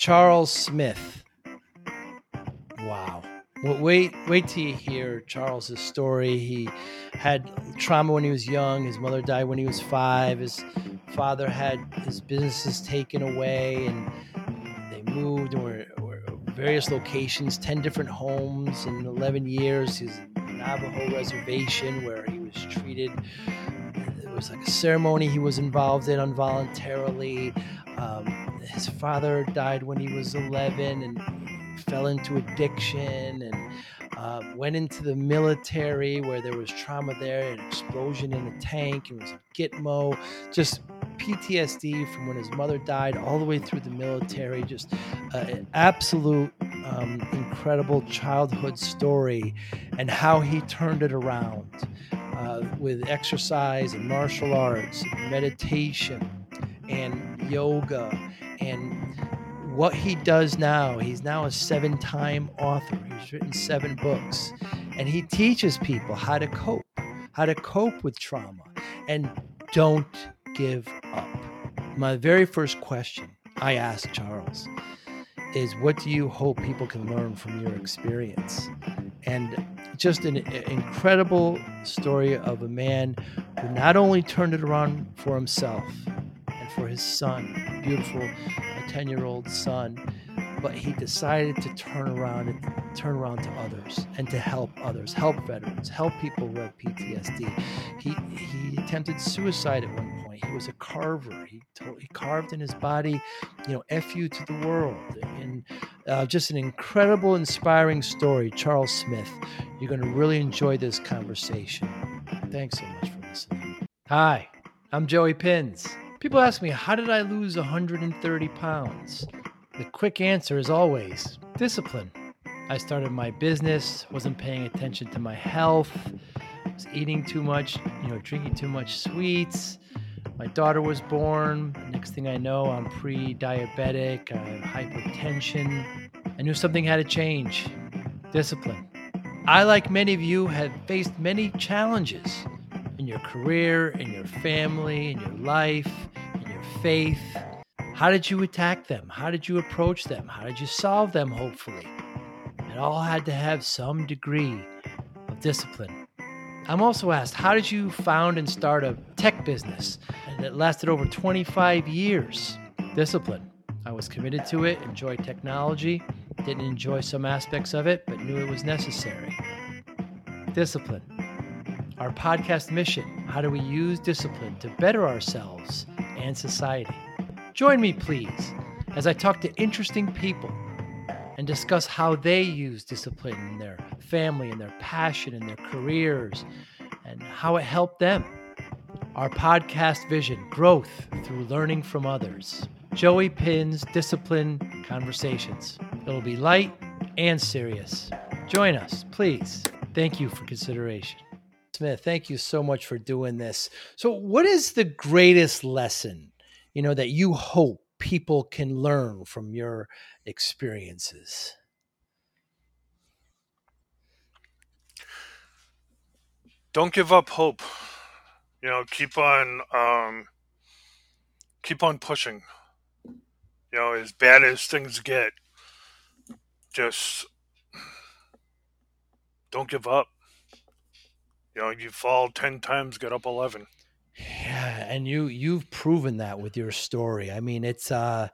Charles Smith. Wow. Well, wait till you hear Charles's story. He had trauma when he was young. His mother died when he was 5. His father had his businesses taken away, and they moved and were various locations, 10 different homes in 11 years. He was in the Navajo reservation where he was treated. There was like a ceremony he was involved in involuntarily. His father died when he was 11 and fell into addiction, and went into the military where there was trauma there, an explosion in a tank, and it was Gitmo, just PTSD from when his mother died all the way through the military, just an absolute incredible childhood story, and how he turned it around with exercise and martial arts, meditation, and yoga, and what he does now. He's now a 7-time author. He's written 7 books, and he teaches people how to cope with trauma, and don't give up. My very first question I asked Charles is, what do you hope people can learn from your experience? And just an incredible story of a man who not only turned it around for himself, for his son, beautiful 10-year-old son, but he decided to turn around to others and to help others, help veterans, help people with PTSD. He attempted suicide at one point. He was a carver. He carved in his body, F you to the world. And just an incredible, inspiring story, Charles Smith. You're going to really enjoy this conversation. Thanks so much for listening. Hi, I'm Joey Pinn's. People ask me, how did I lose 130 pounds? The quick answer is always discipline. I started my business, wasn't paying attention to my health, was eating too much, drinking too much sweets. My daughter was born. Next thing I know, I'm pre-diabetic, I have hypertension. I knew something had to change. Discipline. I, like many of you, have faced many challenges. In your career, in your family, in your life, in your faith. How did you attack them? How did you approach them? How did you solve them, hopefully? It all had to have some degree of discipline. I'm also asked, how did you found and start a tech business that lasted over 25 years? Discipline. I was committed to it, enjoyed technology, didn't enjoy some aspects of it, but knew it was necessary. Discipline. Our podcast mission, how do we use discipline to better ourselves and society? Join me, please, as I talk to interesting people and discuss how they use discipline in their family, in their passion, in their careers, and how it helped them. Our podcast vision, growth through learning from others. Joey Pinn's Discipline Conversations. It'll be light and serious. Join us, please. Thank you for consideration. Smith, thank you so much for doing this. So what is the greatest lesson, that you hope people can learn from your experiences? Don't give up hope. Keep on pushing. As bad as things get, just don't give up. You fall 10 times, get up 11. Yeah, and you've proven that with your story. I mean, it's an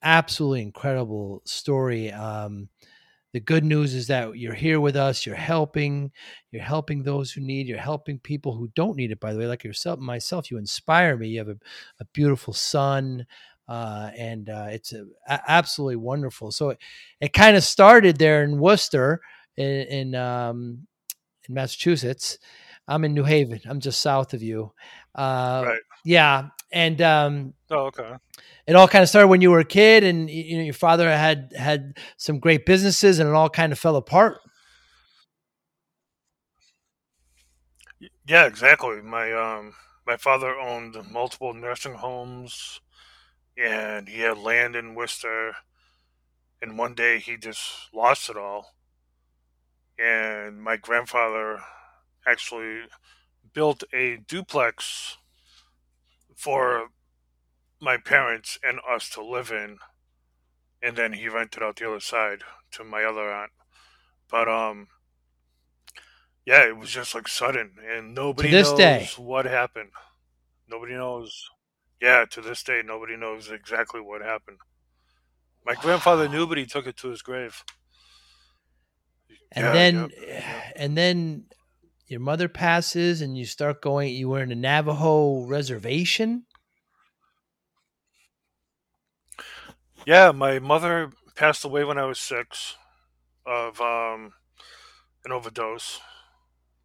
absolutely incredible story. The good news is that you're here with us. You're helping those who need. You're helping people who don't need it. By the way, like yourself, myself, you inspire me. You have a beautiful son. And it's absolutely wonderful. So it kind of started there in Worcester in Massachusetts. I'm in New Haven. I'm just south of you. Right. Yeah. And okay. It all kind of started when you were a kid, and your father had some great businesses, and it all kind of fell apart. Yeah, exactly. My father owned multiple nursing homes, and he had land in Worcester, and one day he just lost it all. And my grandfather actually built a duplex for my parents and us to live in, and then he rented out the other side to my other aunt. But yeah, it was just like sudden, and nobody knows what happened. Nobody knows. Yeah, to this day, nobody knows exactly what happened. My grandfather knew, but he took it to his grave. And yeah, then, and then your mother passes, and you start going. You were in a Navajo reservation. Yeah, my mother passed away when I was 6 of an overdose,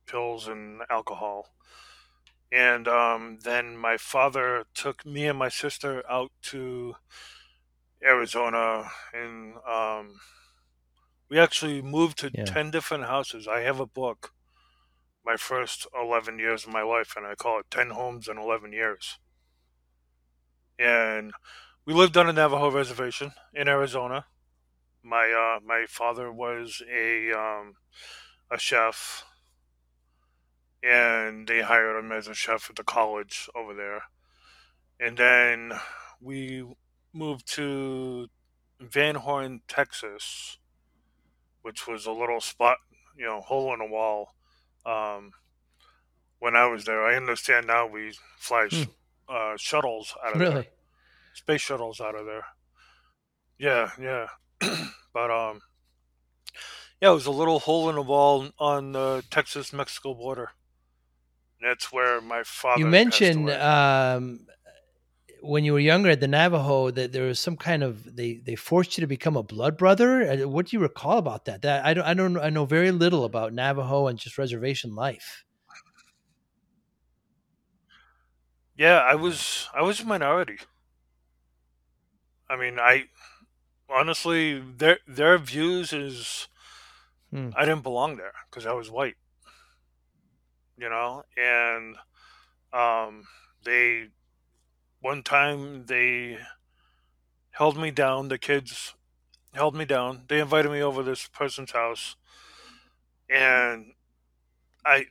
pills and alcohol. And then my father took me and my sister out to Arizona, and we actually moved to 10 different houses. I have a book, my first 11 years of my life, and I call it 10 Homes in 11 Years. And we lived on a Navajo reservation in Arizona. My my father was a chef, and they hired him as a chef at the college over there. And then we moved to Van Horn, Texas, which was a little spot, you know, hole in a wall. When I was there, I understand now we fly shuttles out of there. Space shuttles out of there. Yeah, yeah. But, yeah, it was a little hole in the wall on the Texas-Mexico border. That's where my father... You mentioned when you were younger at the Navajo that there was some kind of... They forced you to become a blood brother. What do you recall about that? I know very little about Navajo and just reservation life. Yeah, I was a minority. I mean, I honestly, their views is I didn't belong there because I was white, you know. And they one time they held me down. The kids held me down. They invited me over to this person's house, and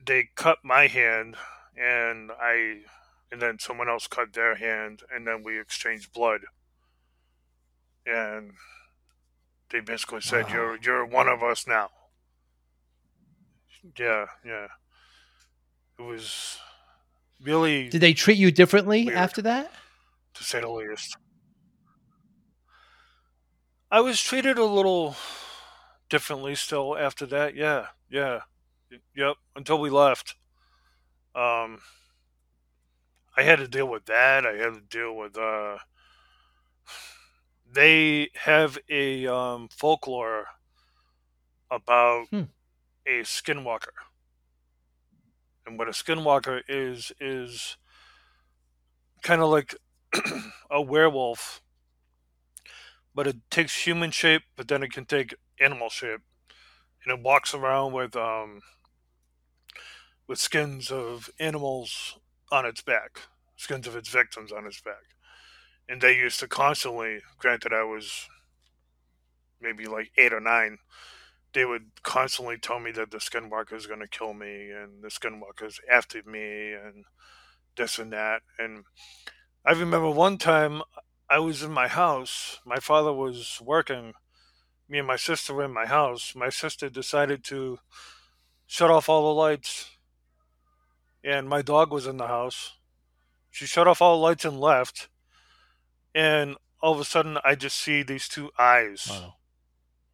they cut my hand, and then someone else cut their hand, and then we exchanged blood. And they basically said, you're one of us now. Yeah, yeah. It was really... Did they treat you differently after that? To say the least. I was treated a little differently still after that. Yeah, yeah. Yep, until we left. I had to deal with that. I had to deal with... They have a folklore about a skinwalker. And what a skinwalker is kind of like a werewolf, but it takes human shape, but then it can take animal shape. And it walks around with skins of animals on its back, skins of its victims on its back. And they used to constantly, granted I was maybe like 8 or 9, they would constantly tell me that the skinwalker is going to kill me and the skinwalker is after me and this and that. And I remember one time I was in my house. My father was working. Me and my sister were in my house. My sister decided to shut off all the lights. And my dog was in the house. She shut off all the lights and left. And all of a sudden, I just see these 2 eyes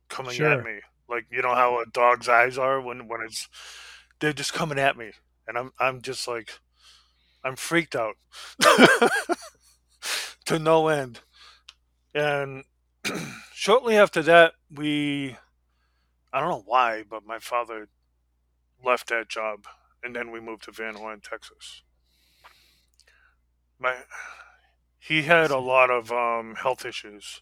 coming at me. Like, you know how a dog's eyes are when it's... They're just coming at me. And I'm just like... I'm freaked out. To no end. And shortly after that, we... I don't know why, but my father left that job. And then we moved to Van Horn, Texas. He had a lot of health issues.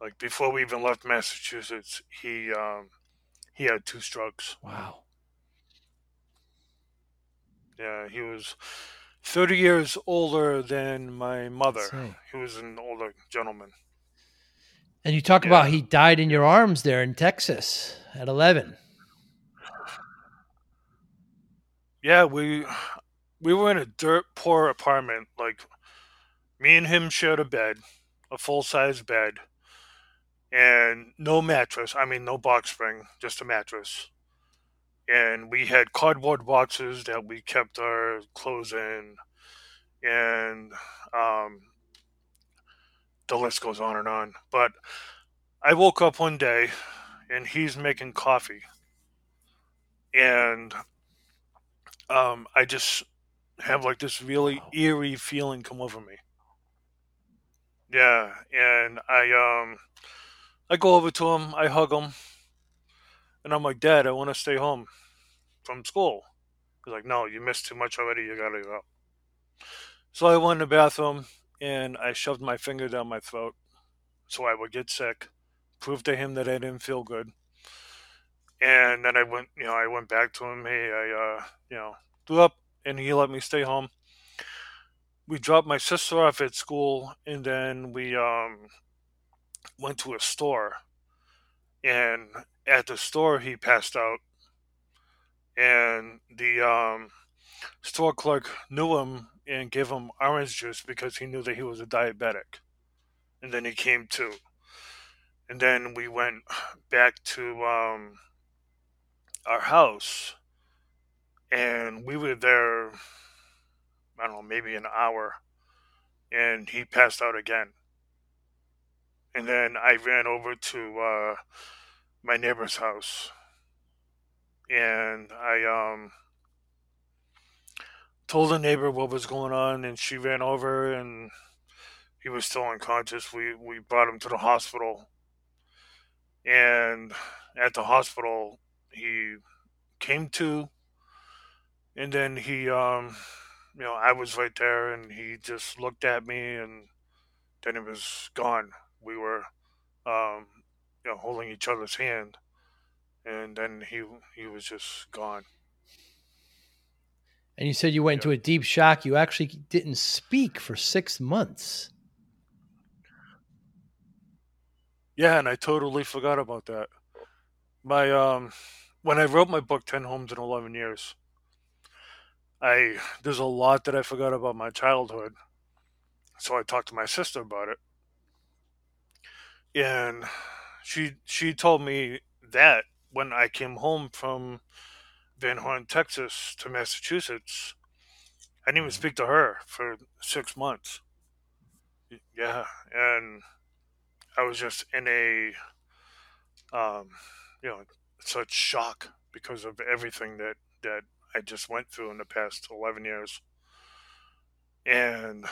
Like before we even left Massachusetts, he had 2 strokes. Wow. Yeah, he was 30 years older than my mother. He was an older gentleman. And you talk about he died in your arms there in Texas at 11. Yeah, we were in a dirt poor apartment, like Me and him shared a bed, a full-size bed, and no mattress. I mean, no box spring, just a mattress. And we had cardboard boxes that we kept our clothes in, and the list goes on and on. But I woke up one day, and he's making coffee. And I just have like this really eerie feeling come over me. Yeah, and I go over to him, I hug him, and I'm like, Dad, I want to stay home from school. He's like, no, you missed too much already, you gotta go. So I went in the bathroom, and I shoved my finger down my throat so I would get sick, proved to him that I didn't feel good. And then I went back to him, hey, I threw up, and he let me stay home. We dropped my sister off at school, and then we went to a store. And at the store, he passed out. And the store clerk knew him and gave him orange juice because he knew that he was a diabetic. And then he came to. And then we went back to our house, and we were there, I don't know, maybe an hour, and he passed out again. And then I ran over to my neighbor's house, and I told the neighbor what was going on, and she ran over, and he was still unconscious. We brought him to the hospital, and at the hospital he came to, and then he I was right there, and he just looked at me, and then it was gone. We were, holding each other's hand, and then he was just gone. And you said you went into a deep shock. You actually didn't speak for 6 months. Yeah, and I totally forgot about that. My when I wrote my book, 10 Homes in 11 Years, there's a lot that I forgot about my childhood, so I talked to my sister about it, and she told me that when I came home from Van Horn, Texas to Massachusetts, I didn't even speak to her for 6 months. Yeah, and I was just in a such shock because of everything that I just went through in the past 11 years. And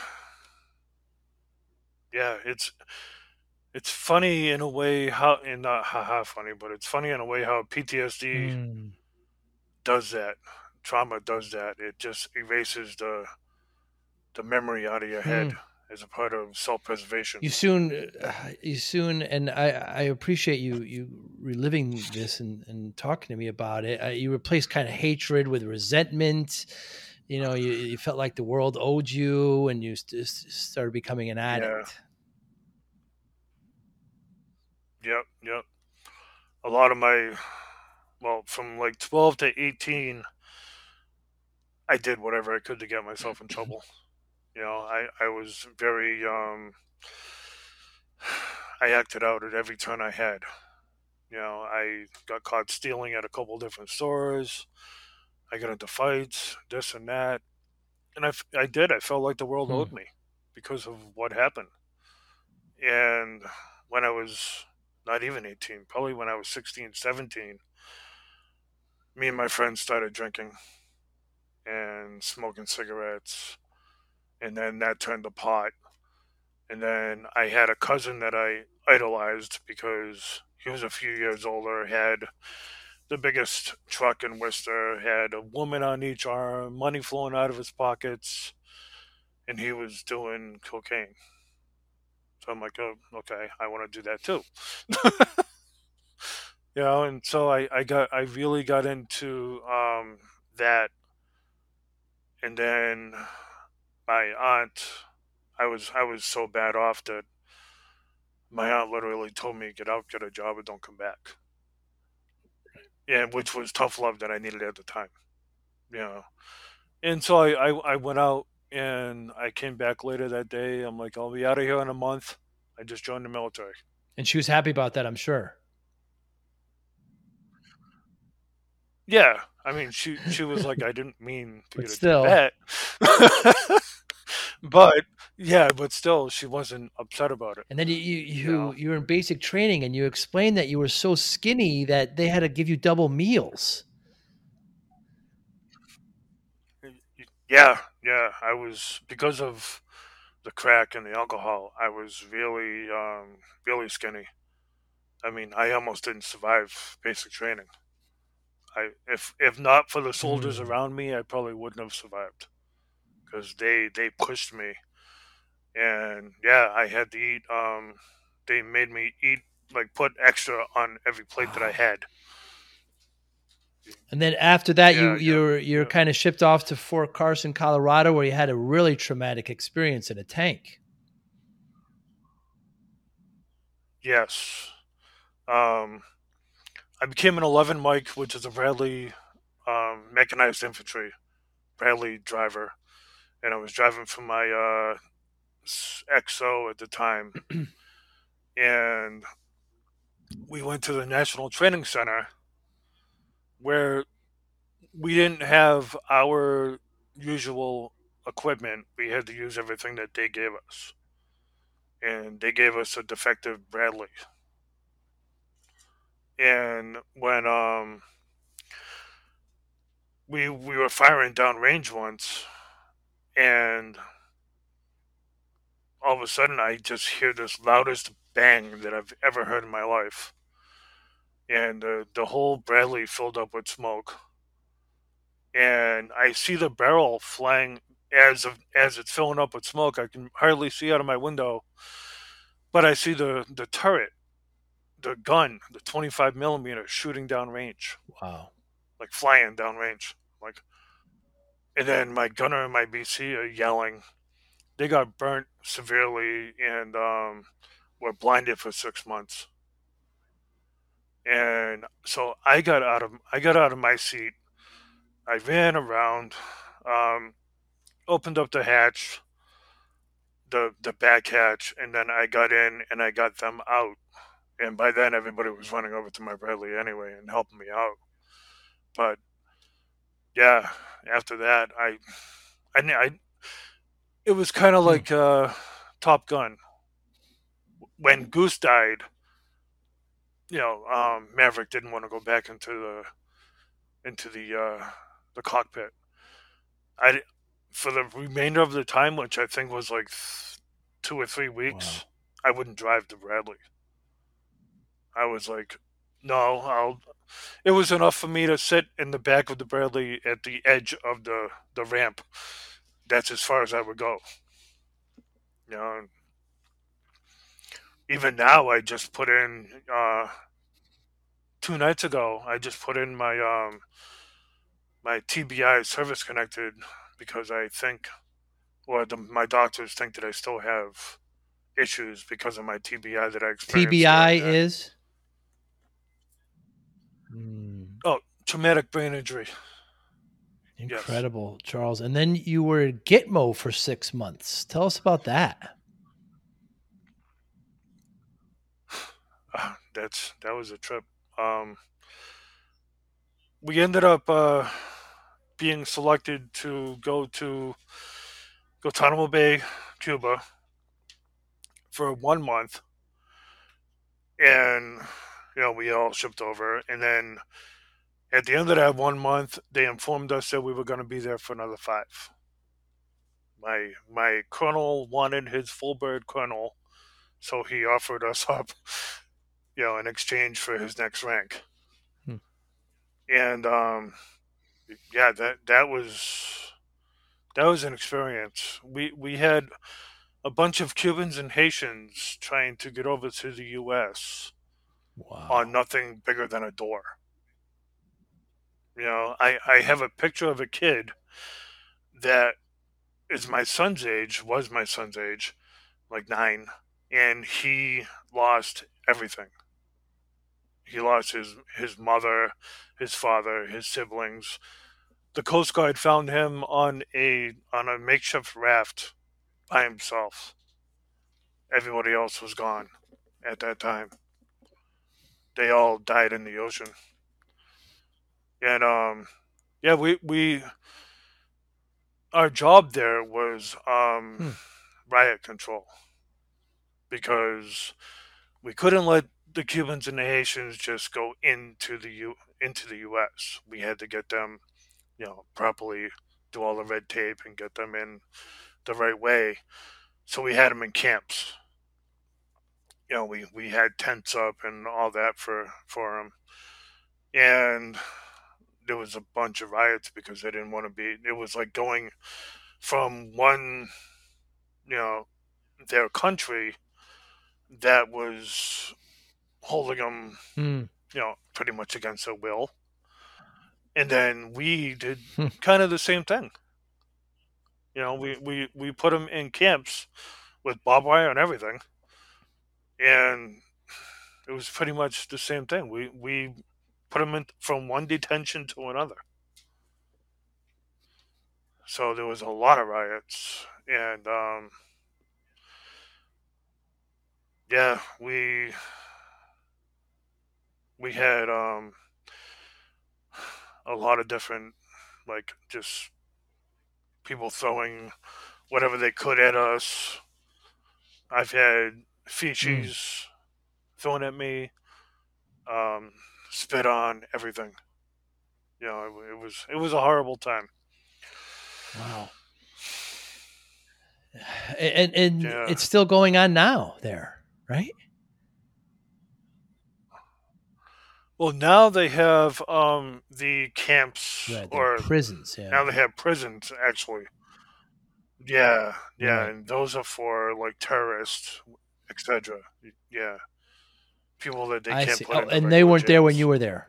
yeah, it's funny in a way how, and not haha funny, but it's funny in a way how PTSD does that. Trauma does that. It just erases the memory out of your head as a part of self-preservation. You soon, and I appreciate you reliving this and talking to me about it. You replaced kind of hatred with resentment. You know, you felt like the world owed you, and you just started becoming an addict. Yeah. Yep. A lot of from like 12 to 18, I did whatever I could to get myself in trouble. You know, I was very, I acted out at every turn I had. You know, I got caught stealing at a couple different stores. I got into fights, this and that. And I felt like the world owed me because of what happened. And when I was not even 18, probably when I was 16, 17, me and my friends started drinking and smoking cigarettes. And then that turned to pot. And then I had a cousin that I idolized because he was a few years older, had the biggest truck in Worcester, had a woman on each arm, money flowing out of his pockets, and he was doing cocaine. So I'm like, oh, okay, I want to do that too. You know, and so I really got into that. And then my aunt, I was so bad off that my aunt literally told me, get out, get a job, and don't come back. Yeah, which was tough love that I needed at the time, you know. And so I went out And I came back later that day. I'm like, I'll be out of here in a month. I just joined the military. And she was happy about that, I'm sure. Yeah. I mean, she was like, I didn't mean to get a bet. But yeah, but still, she wasn't upset about it. And then you were in basic training, and you explained that you were so skinny that they had to give you double meals. Yeah. I was, because of the crack and the alcohol, I was really, really skinny. I mean, I almost didn't survive basic training. If not for the soldiers around me, I probably wouldn't have survived, because they pushed me. And yeah, I had to eat. They made me eat, like put extra on every plate that I had. And then after that, you're kind of shipped off to Fort Carson, Colorado, where you had a really traumatic experience in a tank. Yes. I became an 11 Mike, which is a Bradley mechanized infantry, Bradley driver. And I was driving for my XO at the time. And we went to the National Training Center, where we didn't have our usual equipment. We had to use everything that they gave us. And they gave us a defective Bradley. And when we were firing downrange once, and all of a sudden I just hear this loudest bang that I've ever heard in my life. And the whole Bradley filled up with smoke. And I see the barrel flying as it's filling up with smoke. I can hardly see out of my window, but I see the turret, the gun, the 25 millimeter shooting down range. Wow. Like flying down range. Like, and then my gunner and my BC are yelling. They got burnt severely and were blinded for 6 months. And so I got out of my seat. I ran around, opened up the hatch, the back hatch, and then I got in and I got them out. And by then, everybody was running over to my Bradley anyway and helping me out. But yeah, after that, it was kind of like Top Gun. When Goose died, you know, Maverick didn't want to go back into the cockpit. For the remainder of the time, which I think was like 2 or 3 weeks, wow, I wouldn't drive the Bradley. I was like, no, it was enough for me to sit in the back of the Bradley at the edge of the ramp. That's as far as I would go. You know, even now, I just put in, 2 nights ago, I just put in my, my TBI service connected, because I think, or my doctors think that I still have issues because of my TBI that I experienced. TBI is? Traumatic brain injury. Incredible, yes. Charles. And then you were at Gitmo for 6 months. Tell us about that. That was a trip. We ended up being selected to go to Guantanamo Bay, Cuba, for 1 month. And, you know, we all shipped over. And then at the end of that 1 month, they informed us that we were going to be there for another 5. My colonel wanted his full bird colonel, so he offered us up, you know, in exchange for his next rank. And, yeah, that was an experience. We had a bunch of Cubans and Haitians trying to get over to the U.S. Wow. On nothing bigger than a door. You know, I have a picture of a kid that is was my son's age, like 9, and he lost everything. He lost his mother, his father, his siblings, the Coast Guard found him on a makeshift raft by himself. Everybody else was gone at that time. They all died in the ocean. And we our job there was riot control, because we couldn't let the Cubans and the Haitians just go into the U.S. We had to get them, properly, do all the red tape and get them in the right way. So we had them in camps. We had tents up and all that for them. And there was a bunch of riots because they didn't want to be. It was like going from one, their country that was holding them, pretty much against their will. And then we did kind of the same thing. We put them in camps with barbed wire and everything. And it was pretty much the same thing. We put them in from one detention to another. So there was a lot of riots. And, we had a lot of different, just people throwing whatever they could at us. I've had feces thrown at me, spit on, everything. It was a horrible time. Wow. And it's still going on now there, right? Well, now they have the camps or prisons. Yeah. Now they have prisons, actually. Yeah, yeah, and those are for terrorists, etc. Yeah, people that they can't put. And they weren't there when you were there.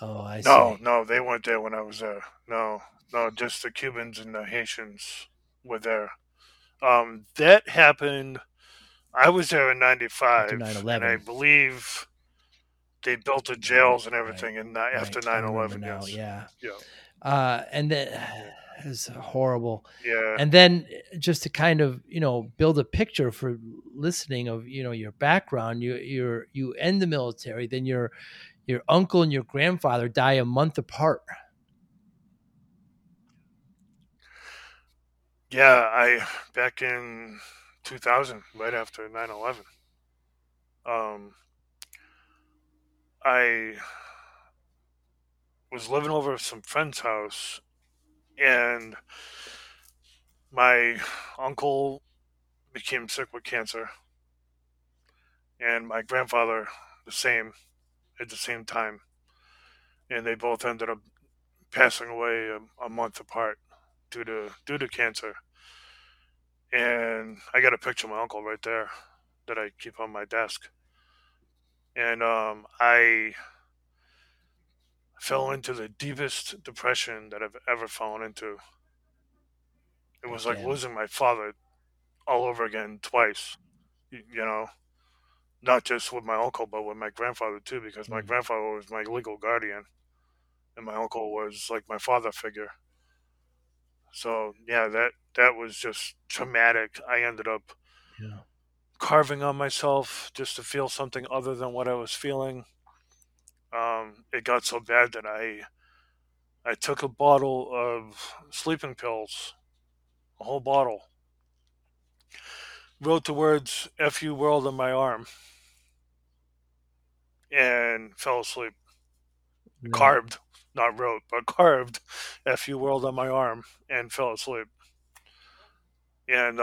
Oh, I see. No, they weren't there when I was there. No, just the Cubans and the Haitians were there. That happened. I was there in 95, and I believe they built the jails and everything after 9/11. Yes. Yeah. And that is horrible. Yeah. And then just to kind of, build a picture for listening of, your background, you end the military, then your uncle and your grandfather die a month apart. Yeah. Back in 2000, right after 9/11, I was living over at some friend's house, and my uncle became sick with cancer, and my grandfather the same at the same time, and they both ended up passing away a month apart due to cancer. And I got a picture of my uncle right there that I keep on my desk. And I fell into the deepest depression that I've ever fallen into. It was like losing my father all over again twice, not just with my uncle, but with my grandfather too, because my grandfather was my legal guardian and my uncle was like my father figure. So, that was just traumatic. I ended up carving on myself just to feel something other than what I was feeling. It got so bad that I took a bottle of sleeping pills, a whole bottle, wrote the words F you world on my arm, and fell asleep. Yeah. Carved. Not wrote, but carved F U world on my arm and fell asleep. And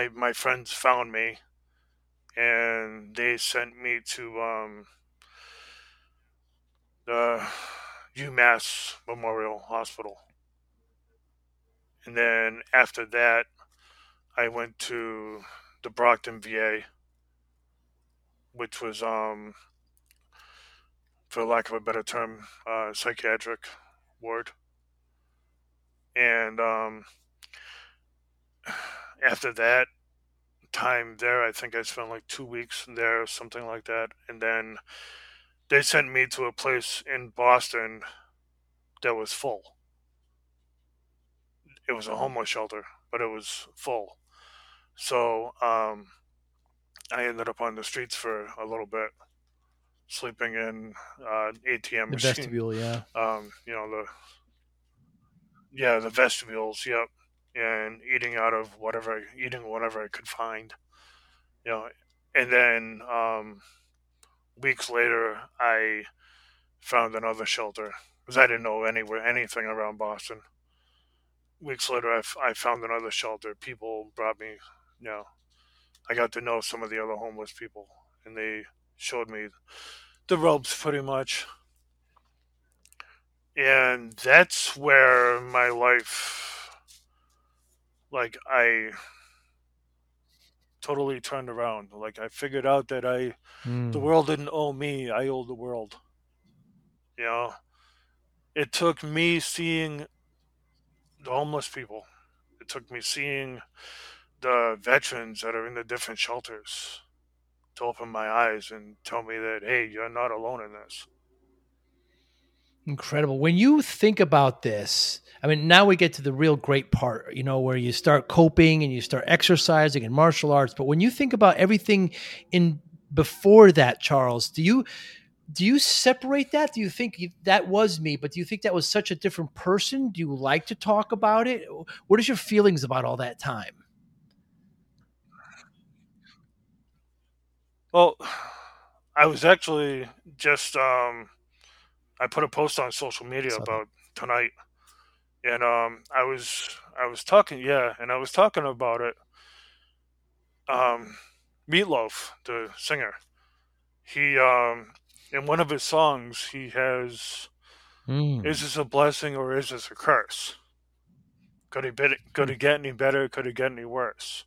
my friends found me, and they sent me to the UMass Memorial Hospital. And then after that, I went to the Brockton VA, which was for lack of a better term, psychiatric ward. And after that time there, I think I spent 2 weeks there, something like that. And then they sent me to a place in Boston that was full. It was a homeless shelter, but it was full. So I ended up on the streets for a little bit, sleeping in ATM machine. The vestibule, yeah. The vestibules, yep. And eating out of whatever I could find. You know, and then weeks later, I found another shelter because I didn't know anything around Boston. Weeks later, I found another shelter. People brought me, I got to know some of the other homeless people, and they showed me the ropes pretty much. And that's where my life, I totally turned around. I figured out that the world didn't owe me. I owed the world. It took me seeing the homeless people. It took me seeing the veterans that are in the different shelters to open my eyes and tell me that, hey, you're not alone in this. Incredible. When you think about this, I mean, now we get to the real great part, where you start coping and you start exercising and martial arts. But when you think about everything in before that, Charles, do you separate that? Do you think that was me? But do you think that was such a different person? Do you like to talk about it? What is your feelings about all that time? Well, I was actually just, I put a post on social media about tonight, and I was talking about it. Meatloaf, the singer, he, in one of his songs, he has, "Is this a blessing or is this a curse? Could it get any better? Could it get any worse?"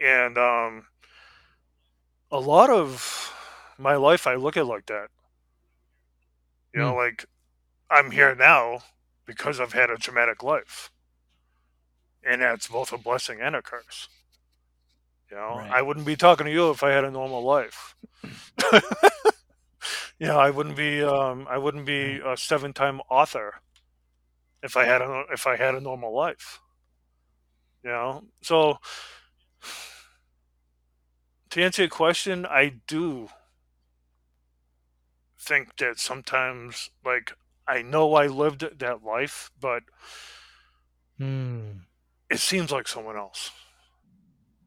And a lot of my life, I look at it like that. I'm here now because I've had a traumatic life. And that's both a blessing and a curse. Right. I wouldn't be talking to you if I had a normal life. I wouldn't be a 7-time author if I had a normal life. So to answer your question, I do think that sometimes, I know I lived that life, but it seems like someone else,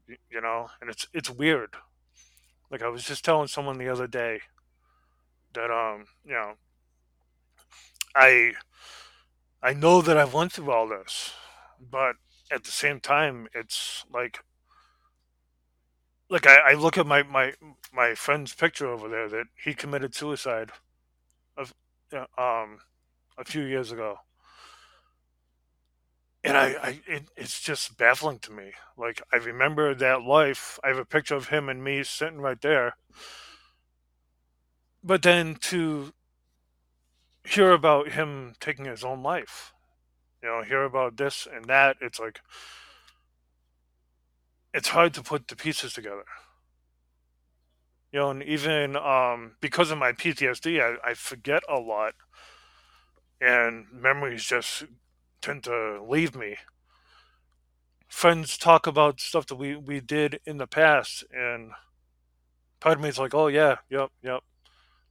and it's weird. I was just telling someone the other day that, I know that I've went through all this, but at the same time, it's I look at my friend's picture over there that he committed suicide a few years ago. And it's just baffling to me. I remember that life. I have a picture of him and me sitting right there. But then to hear about him taking his own life, hear about this and that, it's it's hard to put the pieces together. And even because of my PTSD, I forget a lot, and memories just tend to leave me. Friends talk about stuff that we did in the past, and part of me is like, oh yeah, yep.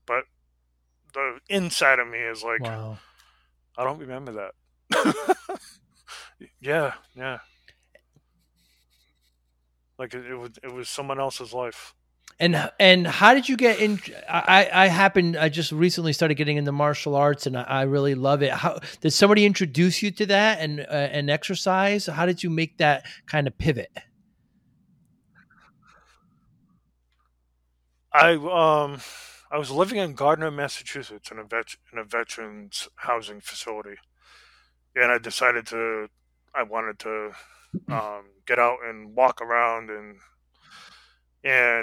But the inside of me is like, wow. I don't remember that. Yeah. It was someone else's life. And how did you get in? I just recently started getting into martial arts, and I really love it. How did somebody introduce you to that and exercise? How did you make that kind of pivot? I was living in Gardner, Massachusetts, in a veterans housing facility, and I decided I wanted to. Get out and walk around, and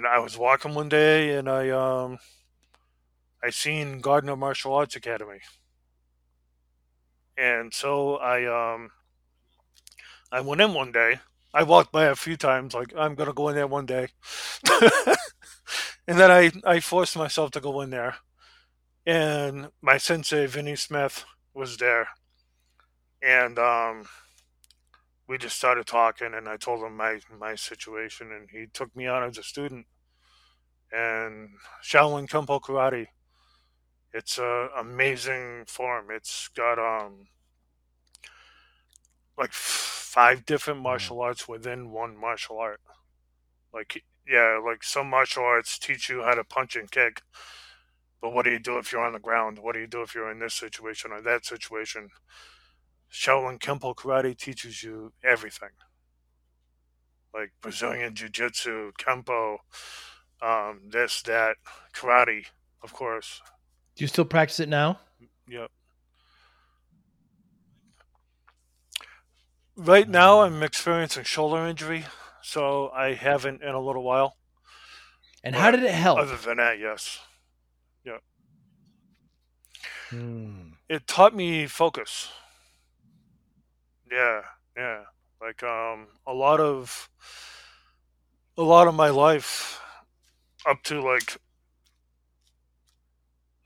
I was walking one day, and I seen Gardner Martial Arts Academy, and so I went in one day. I walked by a few times, I'm gonna go in there one day, And then I forced myself to go in there. And my sensei, Vinnie Smith, was there. And we just started talking, and I told him my situation, and he took me on as a student. And Shaolin Kempo Karate, it's an amazing form. It's got like 5 different martial arts within one martial art. Like, yeah, like some martial arts teach you how to punch and kick. But what do you do if you're on the ground? What do you do if you're in this situation or that situation? Shaolin Kempo Karate teaches you everything. Like Brazilian Jiu Jitsu, Kempo, this, that, karate, of course. Do you still practice it now? Yep. Right now, I'm experiencing shoulder injury, so I haven't in a little while. And how did it help? Other than that, yes. Yeah. It taught me focus. Yeah. Like a lot of my life up to like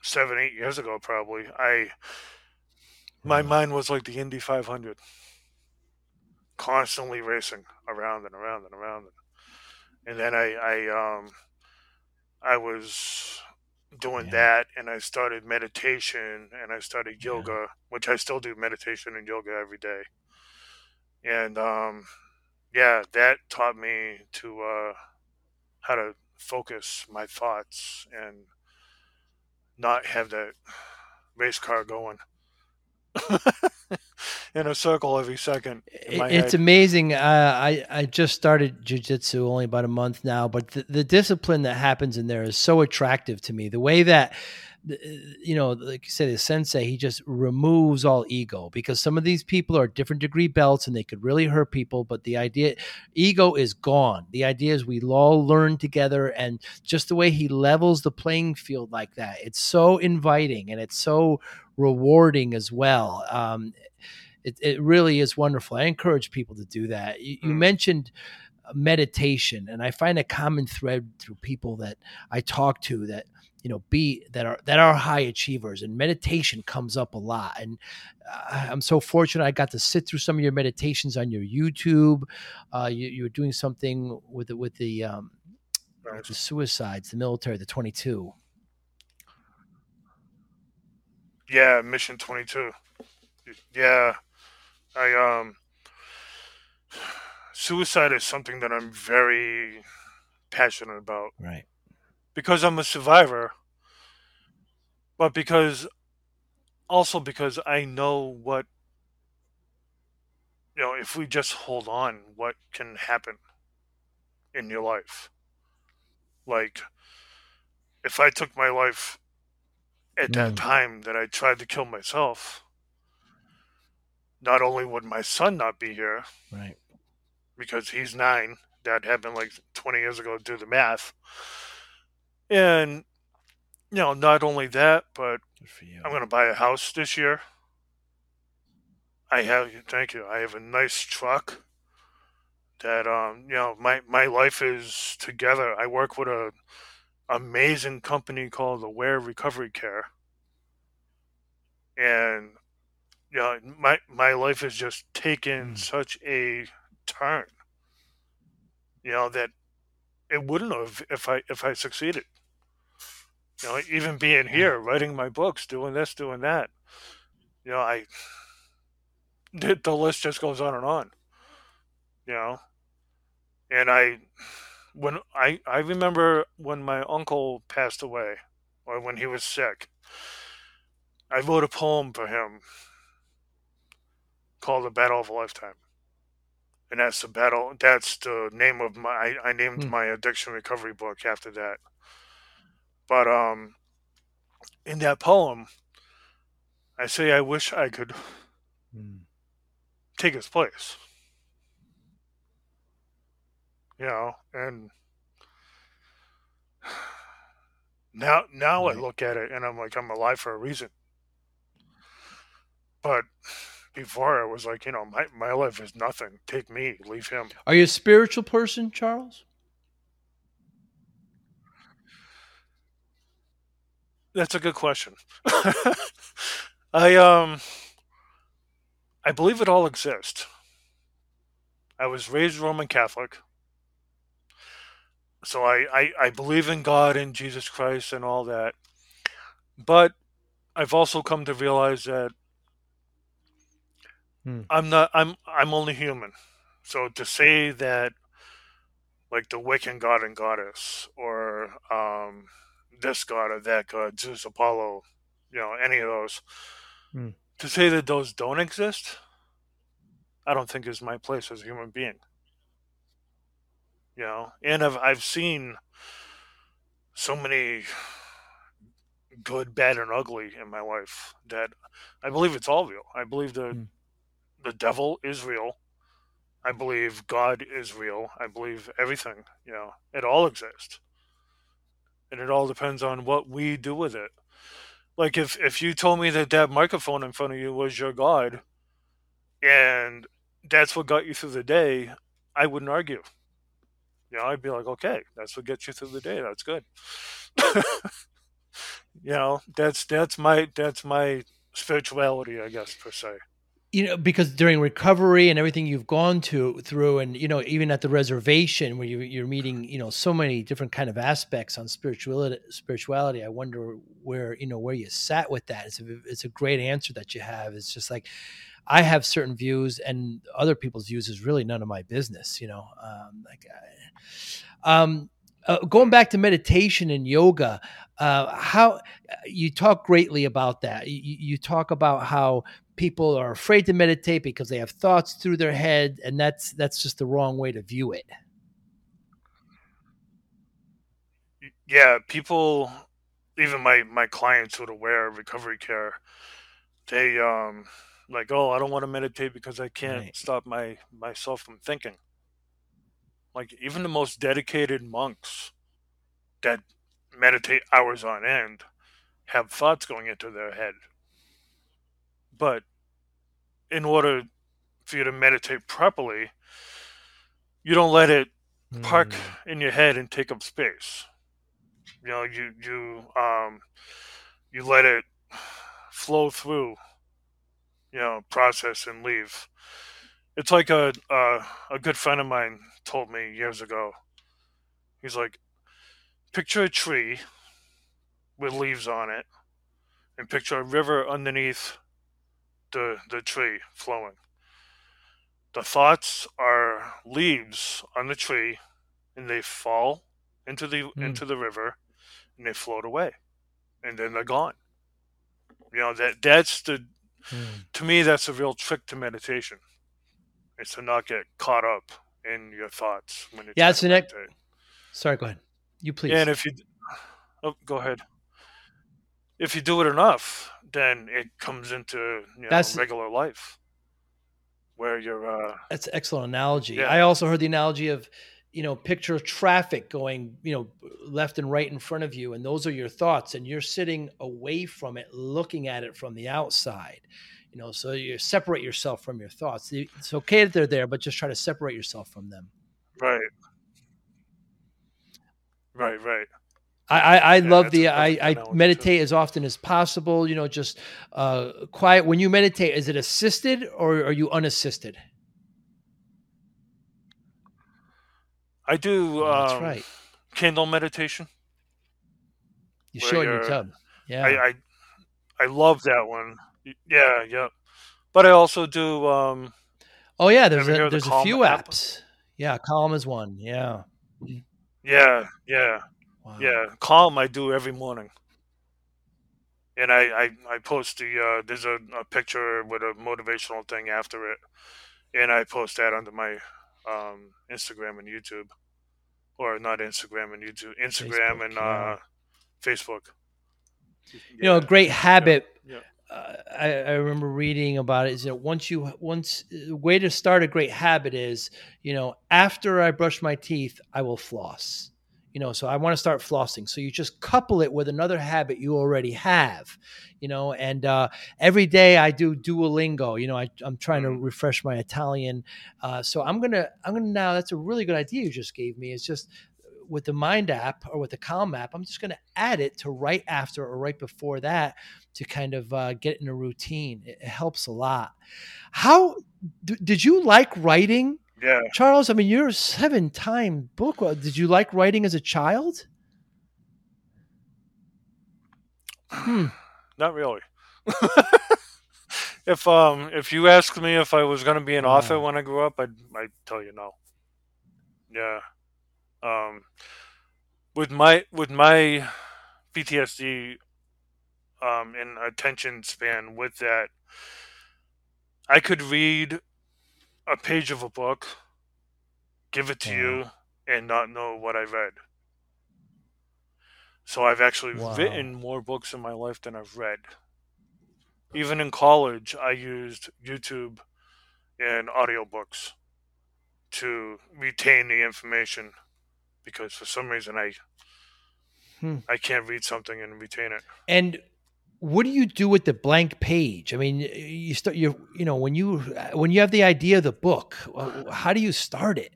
7-8 years ago, probably, my mind was like the Indy 500, constantly racing around and around and around, and then I was doing that, and I started meditation, and I started yoga, which I still do meditation and yoga every day, and that taught me to how to focus my thoughts and not have that race car going in a circle every second. It's amazing. I just started jiu-jitsu only about a month now, but the discipline that happens in there is so attractive to me. The way that, like you said, the sensei, he just removes all ego, because some of these people are different degree belts and they could really hurt people. But the idea, ego is gone. The idea is we all learn together, and just the way he levels the playing field like that, it's so inviting and it's so rewarding as well. It really is wonderful. I encourage people to do that. You mentioned meditation, and I find a common thread through people that I talk to that, that are high achievers, and meditation comes up a lot. And I'm so fortunate I got to sit through some of your meditations on your YouTube. You were doing something with the suicides, the military, the 22. Yeah, Mission 22. Yeah, I suicide is something that I'm very passionate about. Right. Because I'm a survivor, but because I know what, if we just hold on, what can happen in your life. Like, if I took my life at that time that I tried to kill myself, not only would my son not be here, right? Because he's 9, that happened like 20 years ago, do the math. And, not only that, but I'm going to buy a house this year. Thank you. I have a nice truck that, my life is together. I work with an amazing company called Aware Recovery Care. And, my life has just taken such a turn, that it wouldn't have if I succeeded. Even being here, writing my books, doing this, doing that, the list just goes on and on, and I remember when my uncle passed away, or when he was sick, I wrote a poem for him called The Battle of a Lifetime. And that's the battle. That's the name of I named my addiction recovery book after that. But in that poem, I say I wish I could take his place. And now I look at it and I'm like, I'm alive for a reason. But before, I was like, my life is nothing. Take me, leave him. Are you a spiritual person, Charles? That's a good question. I believe it all exists. I was raised Roman Catholic. So I believe in God and Jesus Christ and all that. But I've also come to realize that I'm only human. So to say that like the Wiccan god and goddess or this god or that god, Zeus, Apollo, any of those, to say that those don't exist, I don't think is my place as a human being. And I've seen so many good, bad, and ugly in my life that I believe it's all real. I believe the devil is real. I believe God is real. I believe everything, it all exists. And it all depends on what we do with it. Like if you told me that that microphone in front of you was your God and that's what got you through the day, I wouldn't argue. I'd be like, okay, that's what gets you through the day. That's good. That's my spirituality, I guess, per se. Because during recovery and everything you've gone through, and even at the reservation where you're meeting, so many different kind of aspects on spirituality. I wonder where you sat with that. It's a great answer that you have. It's just like, I have certain views, and other people's views is really none of my business. Going back to meditation and yoga, how you talk greatly about that. You talk about how people are afraid to meditate because they have thoughts through their head, and that's just the wrong way to view it. Yeah, people, even my clients who are Aware Recovery Care, they like, oh, I don't want to meditate because I can't stop myself from thinking. Like even the most dedicated monks that meditate hours on end have thoughts going into their head. But in order for you to meditate properly, you don't let it park in your head and take up space. You let it flow through, process and leave. It's like a good friend of mine told me years ago. He's like, picture a tree with leaves on it and picture a river underneath the tree flowing. The thoughts are leaves on the tree, and they fall into the river, and they float away, and then they're gone. That's the to me, that's a real trick to meditation. It's to not get caught up in your thoughts when you're trying to meditate. Sorry, go ahead. You please. And if you go ahead. If you do it enough, then it comes into regular life where you're. That's an excellent analogy. Yeah. I also heard the analogy of, picture traffic going, left and right in front of you, and those are your thoughts, and you're sitting away from it, looking at it from the outside. So you separate yourself from your thoughts. It's okay that they're there, but just try to separate yourself from them. Right. I meditate as often as possible, just quiet. When you meditate, is it assisted or are you unassisted? I do candle meditation. You show it in your tub. Yeah. I love that one. Yeah. But I also do... there's a few apps. Yeah, Calm is one. Yeah. Wow. Yeah, Calm I do every morning. And I post there's a picture with a motivational thing after it. And I post that onto my Instagram and YouTube. Or not Instagram and YouTube. Instagram Facebook, and Facebook. A great habit... Yeah. I remember reading about it is that once the way to start a great habit is, after I brush my teeth, I will floss, so I want to start flossing. So you just couple it with another habit you already have, and every day I do Duolingo, I'm trying to refresh my Italian. So I'm going to now, that's a really good idea you just gave me. It's just with the Mind app or with the Calm app, I'm just going to add it to right after or right before that to kind of get in a routine. It helps a lot. How did you like writing? Yeah. Charles, I mean, you're a 7-time book. Did you like writing as a child? Not really. If you ask me if I was going to be an author when I grew up, I'd tell you no. Yeah. With my PTSD and attention span with that, I could read a page of a book, give it to you, and not know what I read. So I've actually written more books in my life than I've read. Even in college, I used YouTube and audiobooks to retain the information, because for some reason I can't read something and retain it. And what do you do with the blank page? I mean, when you have the idea of the book, how do you start it?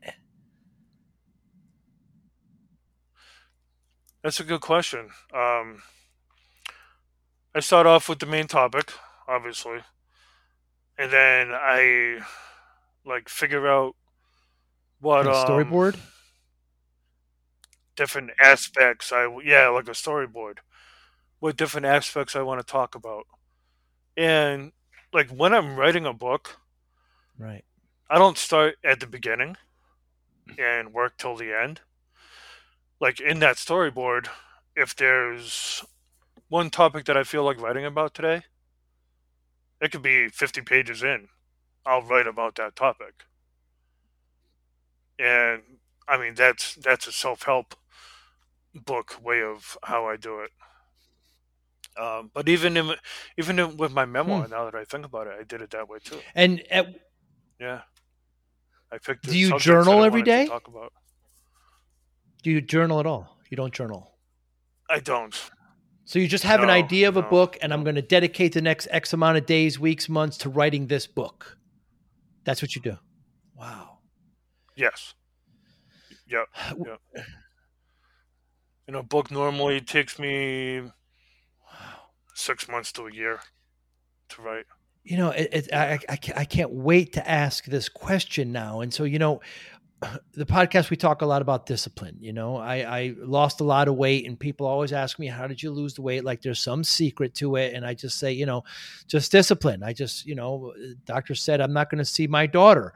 That's a good question. I start off with the main topic, obviously, and then I figure out what storyboard, different aspects. Like a storyboard. What different aspects I want to talk about. And when I'm writing a book, right, I don't start at the beginning and work till the end. In that storyboard, if there's one topic that I feel like writing about today, it could be 50 pages in. I'll write about that topic. And I mean, that's a self-help book way of how I do it. But even with my memoir, now that I think about it, I did it that way too. And I picked. Do you journal every day? Talk about. Do you journal at all? You don't journal. I don't. So you just have an idea of a book, and I'm going to dedicate the next X amount of days, weeks, months to writing this book. That's what you do. Wow. Yes. Yep. And a book normally takes me 6 months to a year to write. You know, I can't wait to ask this question now. And so, the podcast, we talk a lot about discipline. I lost a lot of weight, and people always ask me, how did you lose the weight? Like there's some secret to it. And I just say, just discipline. I just, doctor said, I'm not going to see my daughter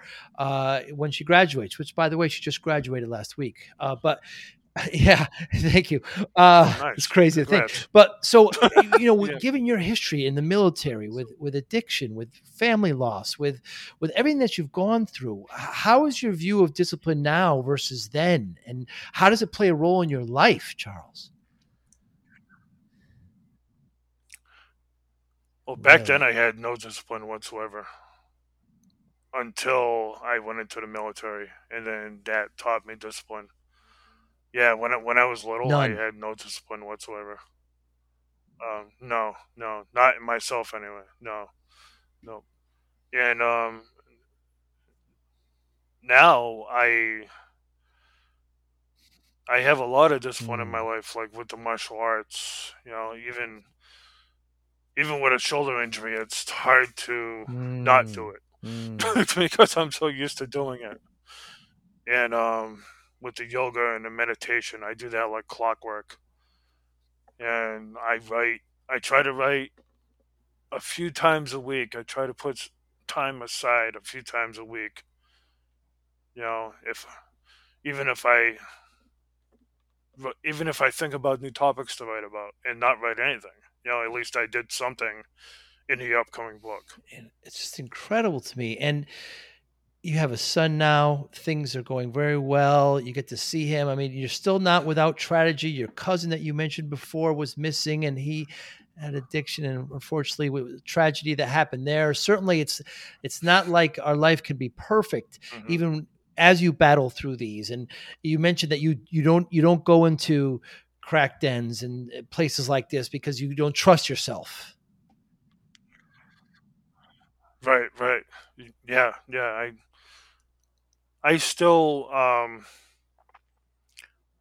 when she graduates, which by the way, she just graduated last week. But yeah, thank you. Nice. It's crazy to think. But so, given your history in the military, with addiction, with family loss, with everything that you've gone through, how is your view of discipline now versus then? And how does it play a role in your life, Charles? Well, back then I had no discipline whatsoever until I went into the military. And then that taught me discipline. Yeah, when I was little, I had no discipline whatsoever. No, not in myself anyway. No. And now I have a lot of discipline in my life, with the martial arts. Even with a shoulder injury, it's hard to not do it because I'm so used to doing it. And with the yoga and the meditation, I do that like clockwork. And I try to write a few times a week. I try to put time aside a few times a week. Even if I think about new topics to write about and not write anything, at least I did something in the upcoming book. And it's just incredible to me. And you have a son now. Things are going very well. You get to see him. I mean, you're still not without tragedy. Your cousin that you mentioned before was missing, and he had addiction, and unfortunately, with tragedy that happened there. Certainly, it's not like our life can be perfect, even as you battle through these. And you mentioned that you don't go into crack dens and places like this because you don't trust yourself. Right. I still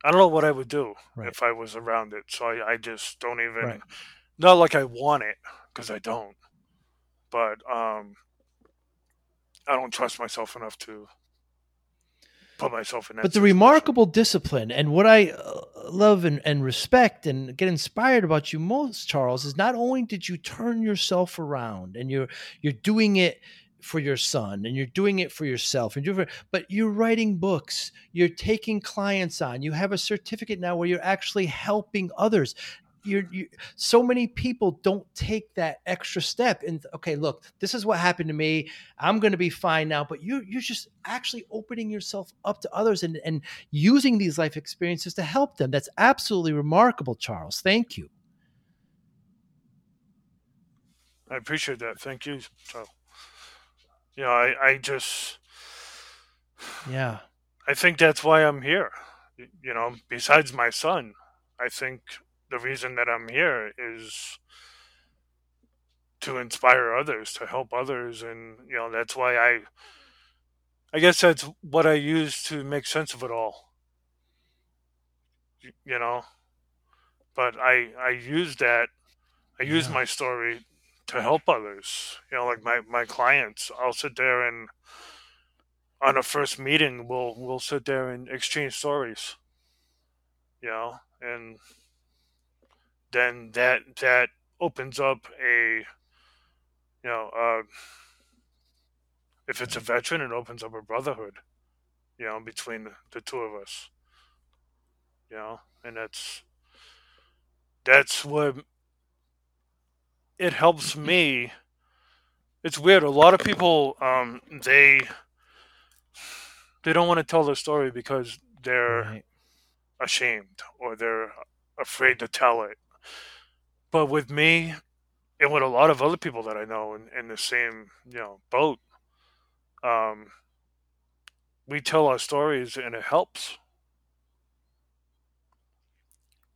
I don't know what I would do if I was around it. So I just don't even, not like I want it, because I don't, but I don't trust myself enough to put myself in that situation. The remarkable discipline, and what I love and respect and get inspired about you most, Charles, is not only did you turn yourself around, and you're doing it for your son, and you're doing it for yourself, and but you're writing books, you're taking clients on, you have a certificate now where you're actually helping others. So many people don't take that extra step. And okay, look, this is what happened to me. I'm going to be fine now. But you're just actually opening yourself up to others and using these life experiences to help them. That's absolutely remarkable, Charles. Thank you. I appreciate that. Thank you. So, yeah, I just, yeah, I think that's why I'm here. You know, besides my son, I think the reason that I'm here is to inspire others, to help others. And, you know, that's why I guess that's what I use to make sense of it all, you know, but I use that. I use my story to help others, you know, like my clients. I'll sit there and on a first meeting, we'll sit there and exchange stories, you know, and then that opens up if it's a veteran, it opens up a brotherhood, you know, between the two of us, you know, and that's what it helps me. It's weird. A lot of people, they don't want to tell their story because they're ashamed or they're afraid to tell it. But with me, and with a lot of other people that I know in the same, you know, boat, we tell our stories and it helps.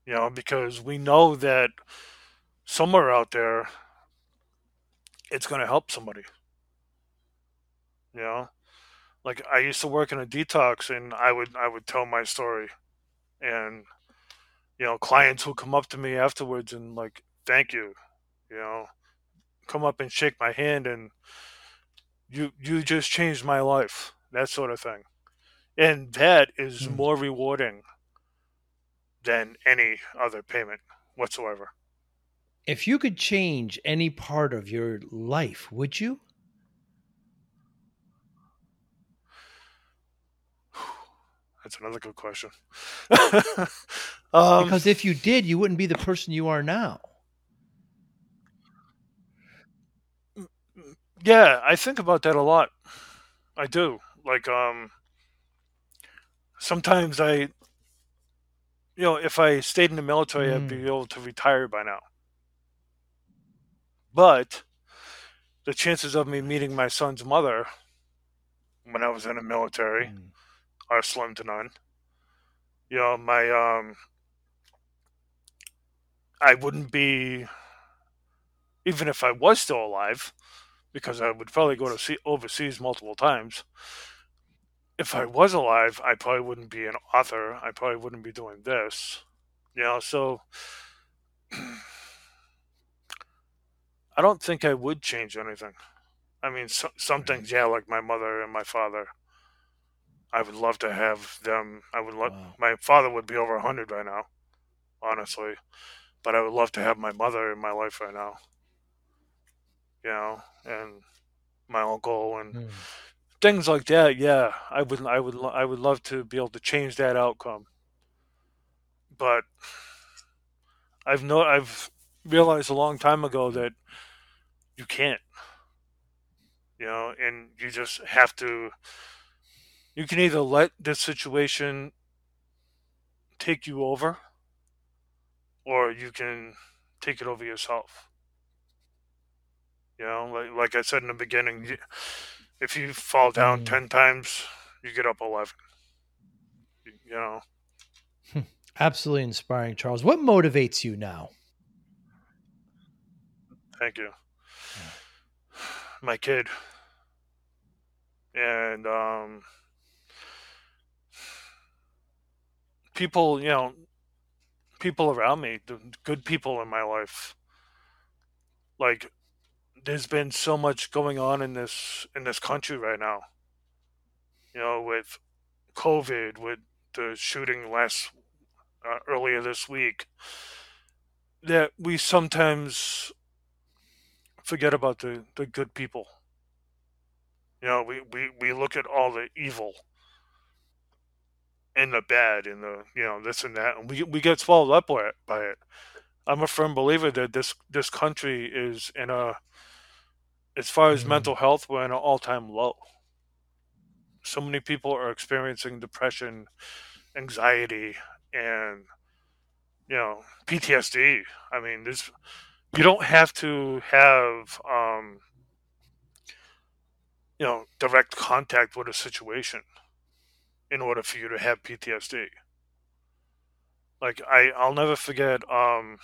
You know, because we know that somewhere out there, it's going to help somebody. You know, like I used to work in a detox, and I would tell my story, and you know, clients will come up to me afterwards and like, thank you, you know, come up and shake my hand and you just changed my life, that sort of thing. And that is more rewarding than any other payment whatsoever. If you could change any part of your life, would you? That's another good question. Because if you did, you wouldn't be the person you are now. Yeah, I think about that a lot. I do. Like, sometimes if I stayed in the military, I'd be able to retire by now. But the chances of me meeting my son's mother when I was in the military are slim to none. You know, my, I wouldn't be, even if I was still alive, because I would probably go to overseas multiple times. If I was alive, I probably wouldn't be an author. I probably wouldn't be doing this, you know, so I don't think I would change anything. I mean, some things, yeah, like my mother and my father, I would love to have them. My father would be over 100 right now, honestly, but I would love to have my mother in my life right now, you know, and my uncle and things like that. Yeah, I would love to be able to change that outcome, but I've realized a long time ago that you can't, you know, and you just have to. You can either let this situation take you over, or you can take it over yourself. You know, like I said in the beginning, if you fall down 10 times, you get up 11. You know. Absolutely inspiring, Charles. What motivates you now? Thank you. My kid. And people, you know, people around me, the good people in my life. Like, there's been so much going on in this country right now. You know, with COVID, with the shooting earlier this week, that we sometimes forget about the good people. You know, we look at all the evil and the bad and the, you know, this and that, and we get swallowed up by it. I'm a firm believer that this country is in a, as far as mental health, we're in an all-time low. So many people are experiencing depression, anxiety, and, you know, PTSD. I mean, you don't have to have, you know, direct contact with a situation in order for you to have PTSD. Like, I'll never forget, after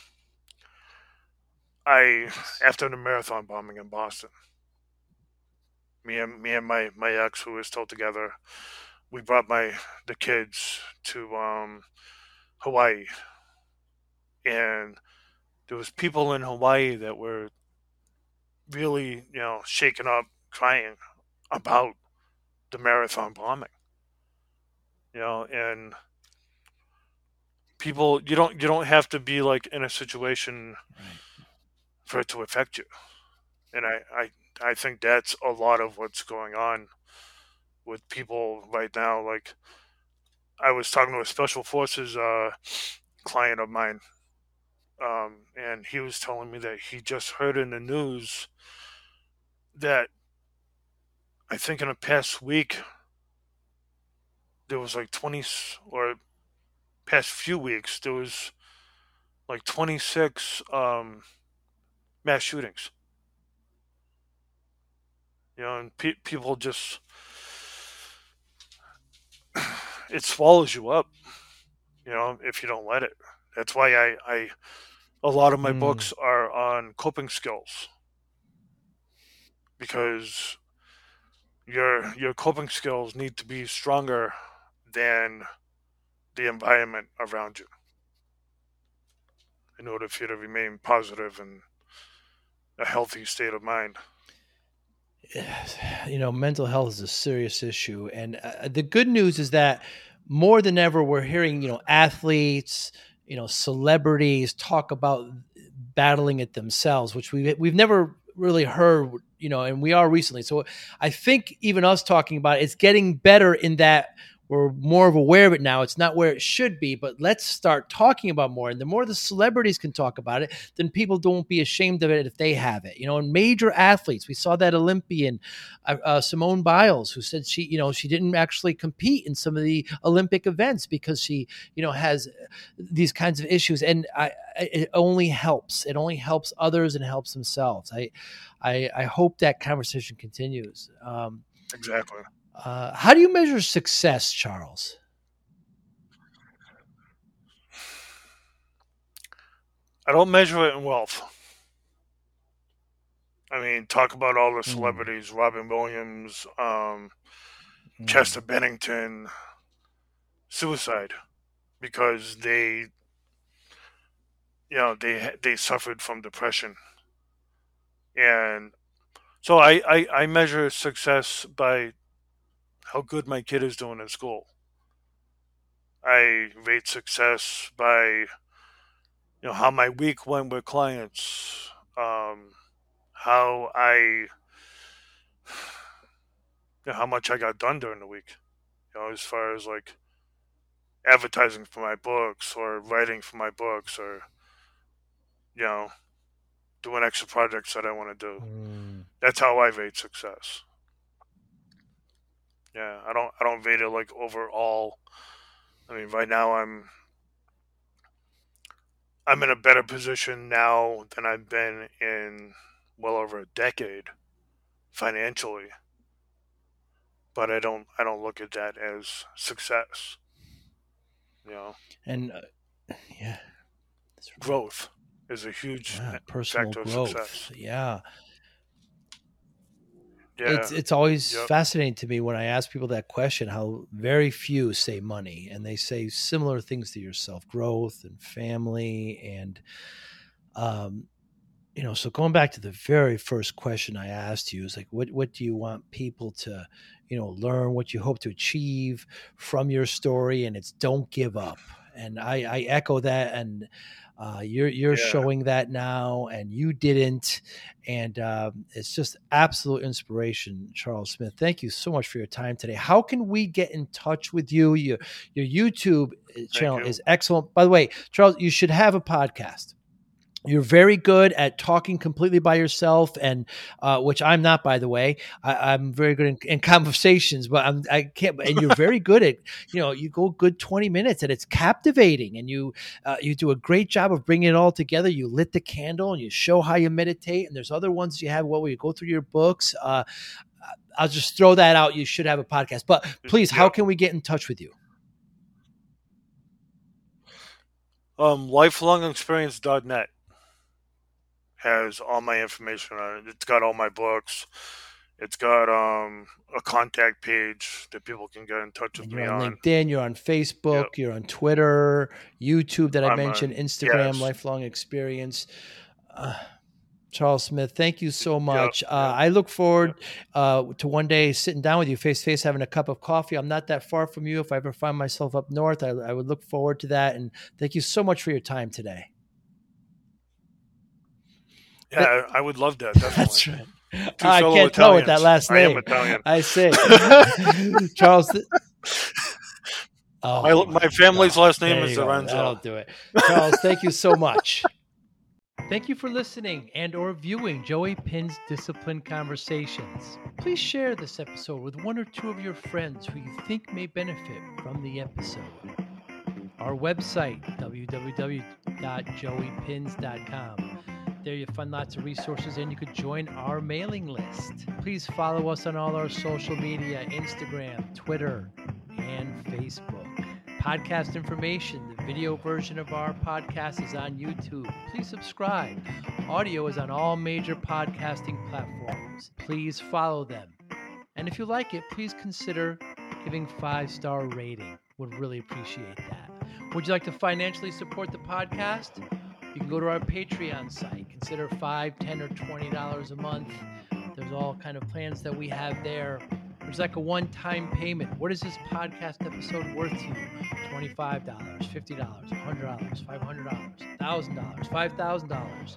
the marathon bombing in Boston, me and my ex, who was still together, we brought the kids to Hawaii, and there was people in Hawaii that were really, you know, shaken up, crying about the marathon bombing. You know, and people, you don't have to be like in a situation for it to affect you. And I think that's a lot of what's going on with people right now. Like, I was talking to a Special Forces client of mine, and he was telling me that he just heard in the news that I think in the past week, there was like 20, or past few weeks, there was like 26 mass shootings. You know, and people just, it swallows you up, you know, if you don't let it. That's why a lot of my books are on coping skills, because your coping skills need to be stronger than the environment around you in order for you to remain positive and a healthy state of mind. You know, mental health is a serious issue. And the good news is that more than ever, we're hearing, you know, athletes, you know, celebrities talk about battling it themselves, which we've never really heard, you know, and we are recently. So I think even us talking about it's getting better in that we're more of aware of it now. It's not where it should be, but let's start talking about more. And the more the celebrities can talk about it, then people don't be ashamed of it if they have it. You know, and major athletes, we saw that Olympian, Simone Biles, who said she, you know, she didn't actually compete in some of the Olympic events because she, you know, has these kinds of issues. And it only helps. It only helps others and helps themselves. I hope that conversation continues. Exactly. How do you measure success, Charles? I don't measure it in wealth. I mean, talk about all the celebrities, Robin Williams, Chester Bennington, suicide, because they, you know, they suffered from depression. And so I measure success by how good my kid is doing in school. I rate success by, you know, how my week went with clients, how I, you know, how much I got done during the week, you know, as far as like advertising for my books or writing for my books, or, you know, doing extra projects that I want to do. That's how I rate success. Yeah, I don't rate it like overall. I mean, right now I'm in a better position now than I've been in well over a decade financially. But I don't look at that as success. You know. And yeah, growth is a huge factor of success. Yeah. Yeah. It's always fascinating to me when I ask people that question, how very few say money, and they say similar things to yourself, growth and family. And, you know, so going back to the very first question I asked you is like, what do you want people to, you know, learn, what you hope to achieve from your story? And it's don't give up. And I echo that. And, you're showing that now, and you didn't. And, it's just absolute inspiration, Charles Smith. Thank you so much for your time today. How can we get in touch with you? Your YouTube channel is excellent. By the way, Charles, you should have a podcast. You're very good at talking completely by yourself, and which I'm not, by the way. I'm very good in conversations, but I can't. And you're very good at, you know, you go good 20 minutes, and it's captivating. And you do a great job of bringing it all together. You lit the candle, and you show how you meditate. And there's other ones you have. Well, where you go through your books. I'll just throw that out. You should have a podcast. But please, how can we get in touch with you? Lifelongexperience.net. has all my information on it. It's got all my books. It's got a contact page that people can get in touch with me on. You're on LinkedIn, you're on Facebook, you're on Twitter, YouTube that I mentioned, Instagram, Lifelong Experience. Charles Smith, thank you so much. I look forward to one day sitting down with you face to face, having a cup of coffee. I'm not that far from you. If I ever find myself up north, I would look forward to that. And thank you so much for your time today. Yeah, I would love that. Definitely. That's right. I can't tell with that last name. I am Italian. I see. Charles. Oh, my family's last name is Lorenzo. That'll do it. Charles, thank you so much. Thank you for listening and or viewing Joey Pinn's Discipline Conversations. Please share this episode with one or two of your friends who you think may benefit from the episode. Our website, www.joeypins.com. There you'll find lots of resources, and you could join our mailing list. Please follow us on all our social media, Instagram, Twitter, and Facebook. Podcast information, the video version of our podcast is on YouTube. Please subscribe. Audio is on all major podcasting platforms. Please follow them. And if you like it, please consider giving 5-star rating. Would really appreciate that. Would you like to financially support the podcast? You can go to our Patreon site. Consider $5, $10, or $20 a month. There's all kind of plans that we have there. There's like a one-time payment. What is this podcast episode worth to you? $25, $50, $100, $500, $1,000, $5,000.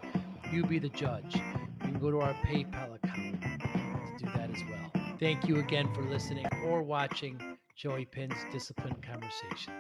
You be the judge. You can go to our PayPal account to do that as well. Thank you again for listening or watching Joey Pinn's Discipline Conversation.